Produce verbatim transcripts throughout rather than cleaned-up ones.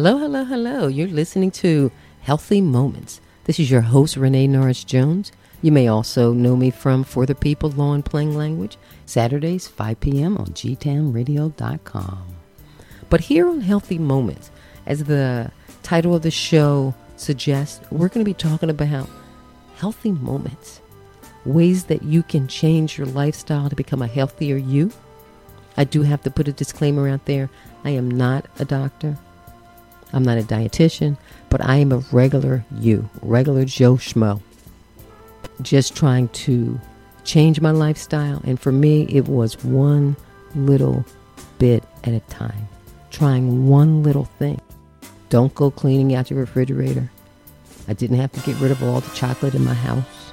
Hello, hello, hello. You're listening to Healthy Moments. This is your host, Renee Norris-Jones. You may also know me from For The People, Law and Plain Language, Saturdays, five p.m. on g tam radio dot com. But here on Healthy Moments, as the title of the show suggests, we're going to be talking about healthy moments, ways that you can change your lifestyle to become a healthier you. I do have to put a disclaimer out there. I am not a doctor. I'm not a dietitian, but I am a regular you, regular Joe Schmo. Just trying to change my lifestyle. And for me, it was one little bit at a time. Trying one little thing. Don't go cleaning out your refrigerator. I didn't have to get rid of all the chocolate in my house.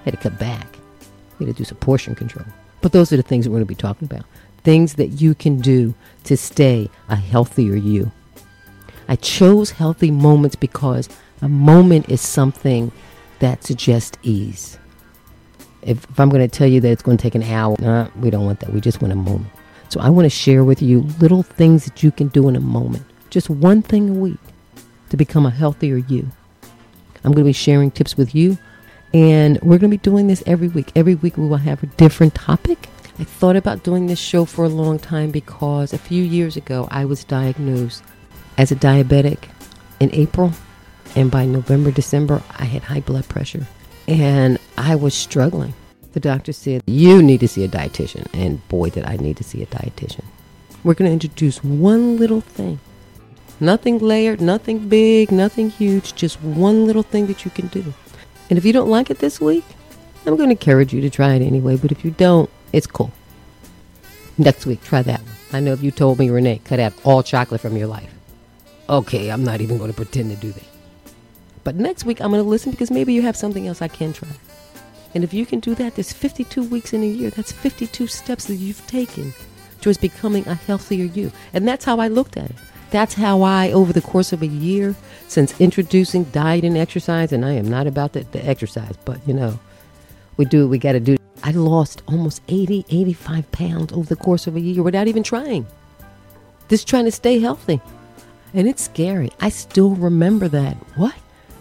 I had to cut back. I had to do some portion control. But those are the things that we're going to be talking about. Things that you can do to stay a healthier you. I chose healthy moments because a moment is something that suggests ease. If, if I'm going to tell you that it's going to take an hour, nah, we don't want that. We just want a moment. So I want to share with you little things that you can do in a moment. Just one thing a week to become a healthier you. I'm going to be sharing tips with you. And we're going to be doing this every week. Every week we will have a different topic. I thought about doing this show for a long time because a few years ago I was diagnosed as a diabetic in April, and by November, December, I had high blood pressure and I was struggling. The doctor said, you need to see a dietitian. And boy, did I need to see a dietitian. We're going to introduce one little thing. Nothing layered, nothing big, nothing huge, just one little thing that you can do. And if you don't like it this week, I'm going to encourage you to try it anyway. But if you don't, it's cool. Next week, try that one. I know if you told me, Renee, cut out all chocolate from your life. Okay, I'm not even going to pretend to do that. But next week, I'm going to listen because maybe you have something else I can try. And if you can do that, there's fifty-two weeks in a year. That's fifty-two steps that you've taken towards becoming a healthier you. And that's how I looked at it. That's how I, over the course of a year, since introducing diet and exercise, and I am not about the, the exercise, but, you know, we do what we got to do. I lost almost eighty, eighty-five pounds over the course of a year without even trying. Just trying to stay healthy. And it's scary. I still remember that. What?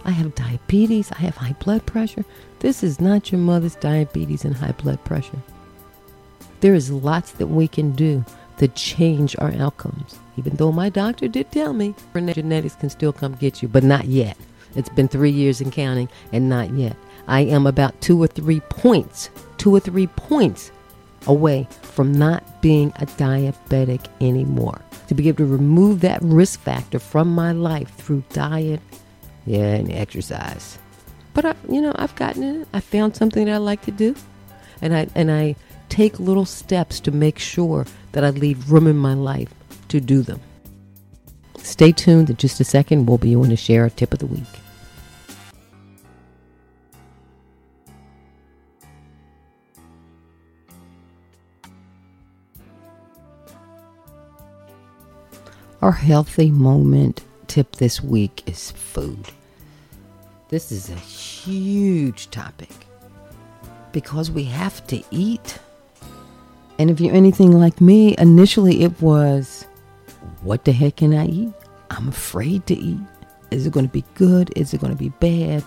I have diabetes. I have high blood pressure. This is not your mother's diabetes and high blood pressure. There is lots that we can do to change our outcomes. Even though my doctor did tell me, genetics can still come get you, but not yet. It's been three years and counting, and not yet. I am about two or three points, two or three points away from not being a diabetic anymore. To be able to remove that risk factor from my life through diet, yeah, and exercise. But, I, you know, I've gotten it. I found something that I like to do. And I and I take little steps to make sure that I leave room in my life to do them. Stay tuned. In just a second, we'll be on to share our tip of the week. Our healthy moment tip this week is food. This is a huge topic because we have to eat. And if you're anything like me, initially it was, what the heck can I eat? I'm afraid to eat. Is it going to be good? Is it going to be bad?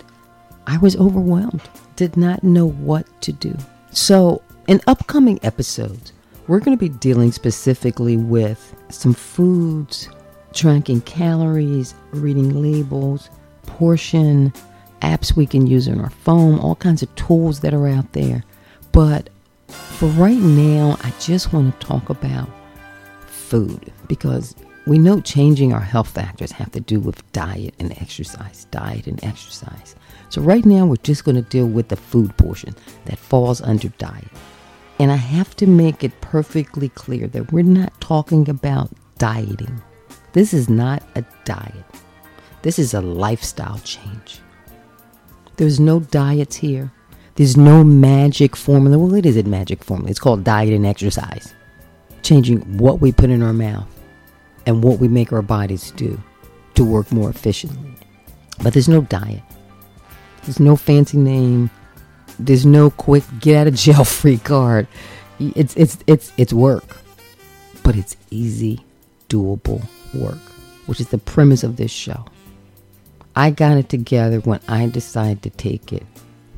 I was overwhelmed, did not know what to do. So in upcoming episodes, we're going to be dealing specifically with some foods, tracking calories, reading labels, portion, apps we can use on our phone, all kinds of tools that are out there. But for right now, I just want to talk about food because we know changing our health factors have to do with diet and exercise, diet and exercise. So right now, we're just going to deal with the food portion that falls under diet. And I have to make it perfectly clear that we're not talking about dieting. This is not a diet. This is a lifestyle change. There's no diets here. There's no magic formula. Well, it is a magic formula. It's called diet and exercise. Changing what we put in our mouth and what we make our bodies do to work more efficiently. But there's no diet. There's no fancy name. There's no quick get out of jail free card. It's it's it's it's work. But it's easy, doable work. which is the premise of this show. I got it together when I decided to take it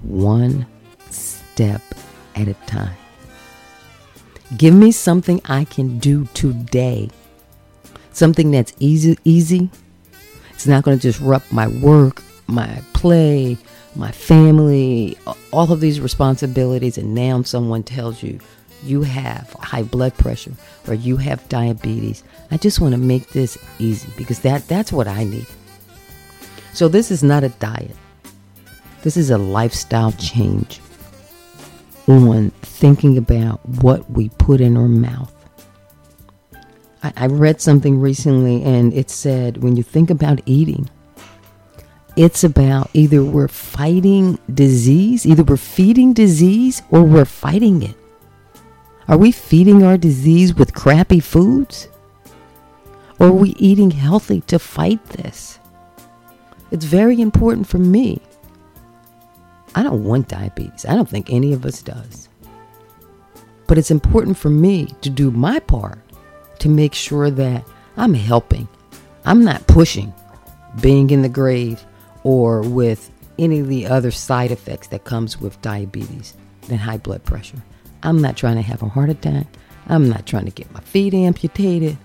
one step at a time. Give me something I can do today. Something that's easy. easy. It's not going to disrupt my work, my play, my family, all of these responsibilities. And now someone tells you, you have high blood pressure or you have diabetes. I just want to make this easy because that, that's what I need. So this is not a diet. This is a lifestyle change on thinking about what we put in our mouth. I, I read something recently and it said, when you think about eating, it's about either we're fighting disease, either we're feeding disease or we're fighting it. Are we feeding our disease with crappy foods? Or are we eating healthy to fight this? It's very important for me. I don't want diabetes. I don't think any of us does. But it's important for me to do my part to make sure that I'm helping. I'm not pushing being in the grave or with any of the other side effects that comes with diabetes and high blood pressure. I'm not trying to have a heart attack. I'm not trying to get my feet amputated.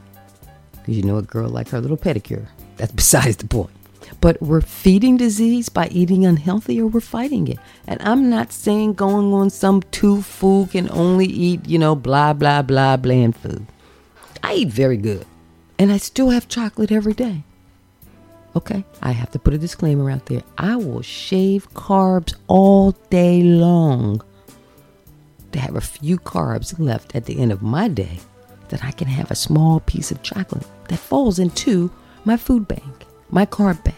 Because you know a girl like her little pedicure. That's besides the point. But we're feeding disease by eating unhealthy or we're fighting it. And I'm not saying going on some two food can only eat, you know, blah, blah, blah, bland food. I eat very good. And I still have chocolate every day. Okay, I have to put a disclaimer out there. I will shave carbs all day long to have a few carbs left at the end of my day that I can have a small piece of chocolate that falls into my food bank. My carb bank.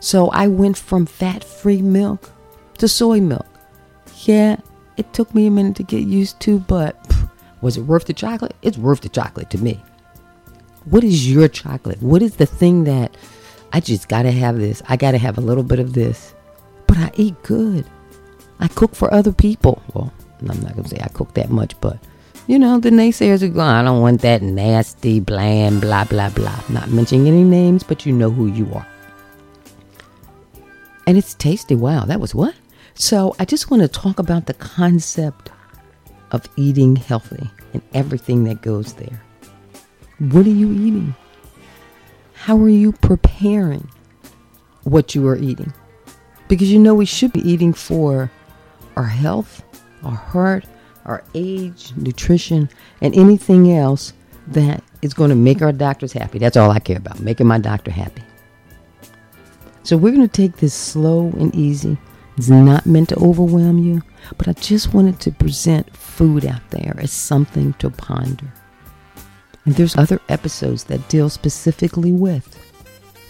So I went from fat-free milk to soy milk. Yeah, it took me a minute to get used to, but pff, was it worth the chocolate? It's worth the chocolate to me. What is your chocolate? What is the thing that I just got to have this? I got to have a little bit of this. But I eat good. I cook for other people. Well, I'm not going to say I cook that much, but you know, the naysayers are going, I don't want that nasty, bland, blah, blah, blah. Not mentioning any names, but you know who you are. And it's tasty. Wow, that was what? So I just want to talk about the concept of eating healthy and everything that goes there. What are you eating? How are you preparing what you are eating? Because you know we should be eating for our health, our heart, our age, nutrition, and anything else that is going to make our doctors happy. That's all I care about, making my doctor happy. So we're going to take this slow and easy. It's not meant to overwhelm you, but I just wanted to present food out there as something to ponder. And there's other episodes that deal specifically with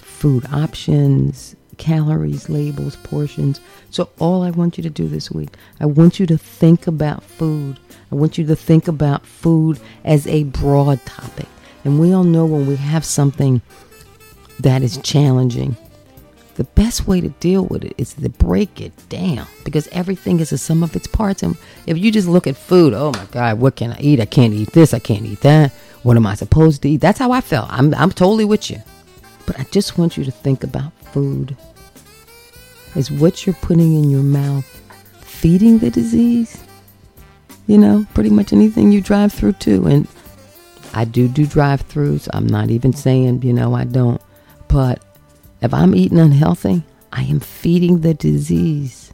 food options, calories, labels, portions. So all I want you to do this week, I want you to think about food. I want you to think about food as a broad topic. And we all know when we have something that is challenging, the best way to deal with it is to break it down because everything is a sum of its parts. And if you just look at food, oh my God, what can I eat? I can't eat this. I can't eat that. What am I supposed to eat? That's how I felt. I'm, I'm totally with you. But I just want you to think about food. Is what you're putting in your mouth feeding the disease? You know, pretty much anything you drive through too. And I do do drive-thrus. I'm not even saying, you know, I don't. But if I'm eating unhealthy, I am feeding the disease.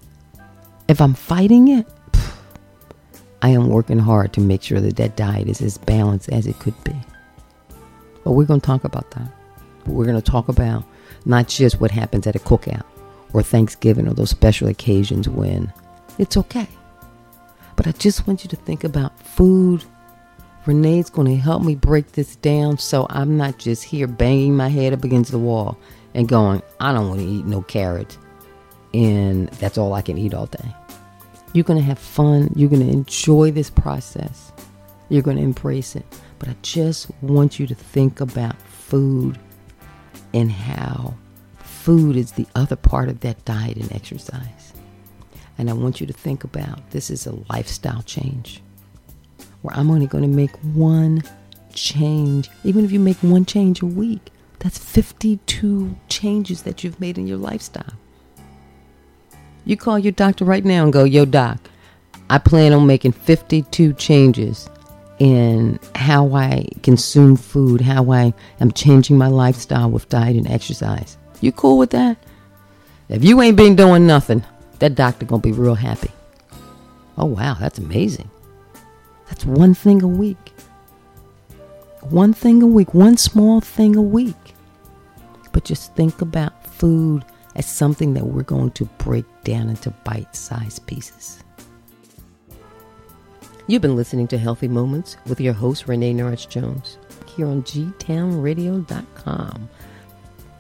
If I'm fighting it, pff, I am working hard to make sure that that diet is as balanced as it could be. But we're going to talk about that. We're going to talk about not just what happens at a cookout or Thanksgiving or those special occasions when it's okay. But I just want you to think about food. Renee's going to help me break this down so I'm not just here banging my head up against the wall and going, I don't want to eat no carrots and that's all I can eat all day. You're going to have fun. You're going to enjoy this process. You're going to embrace it. But I just want you to think about food. And how food is the other part of that diet and exercise. And I want you to think about this is a lifestyle change where I'm only going to make one change. Even if you make one change a week, That's fifty-two changes that you've made in your lifestyle. You call your doctor right now and go, yo, doc, I plan on making fifty-two changes in how I consume food, how I am changing my lifestyle with diet and exercise. You cool with that? If you ain't been doing nothing, that doctor gonna be real happy. Oh, wow, that's amazing. That's one thing a week. One thing a week, one small thing a week. But just think about food as something that we're going to break down into bite-sized pieces. You've been listening to Healthy Moments with your host, Renee Norris-Jones, here on g town radio dot com.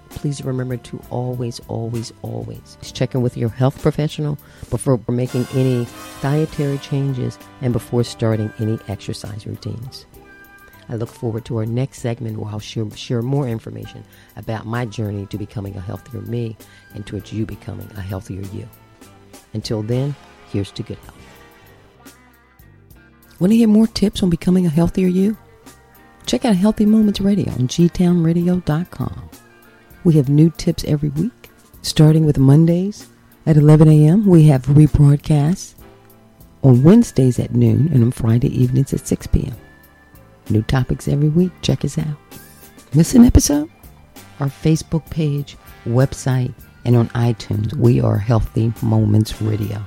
Please remember to always, always, always check in with your health professional before making any dietary changes and before starting any exercise routines. I look forward to our next segment where I'll share, share more information about my journey to becoming a healthier me and towards you becoming a healthier you. Until then, here's to good health. Want to hear more tips on becoming a healthier you? Check out Healthy Moments Radio on g town radio dot com. We have new tips every week, starting with Mondays at eleven a.m. We have rebroadcasts on Wednesdays at noon and on Friday evenings at six p.m. New topics every week. Check us out. Miss an episode? Our Facebook page, website, and on iTunes, we are Healthy Moments Radio.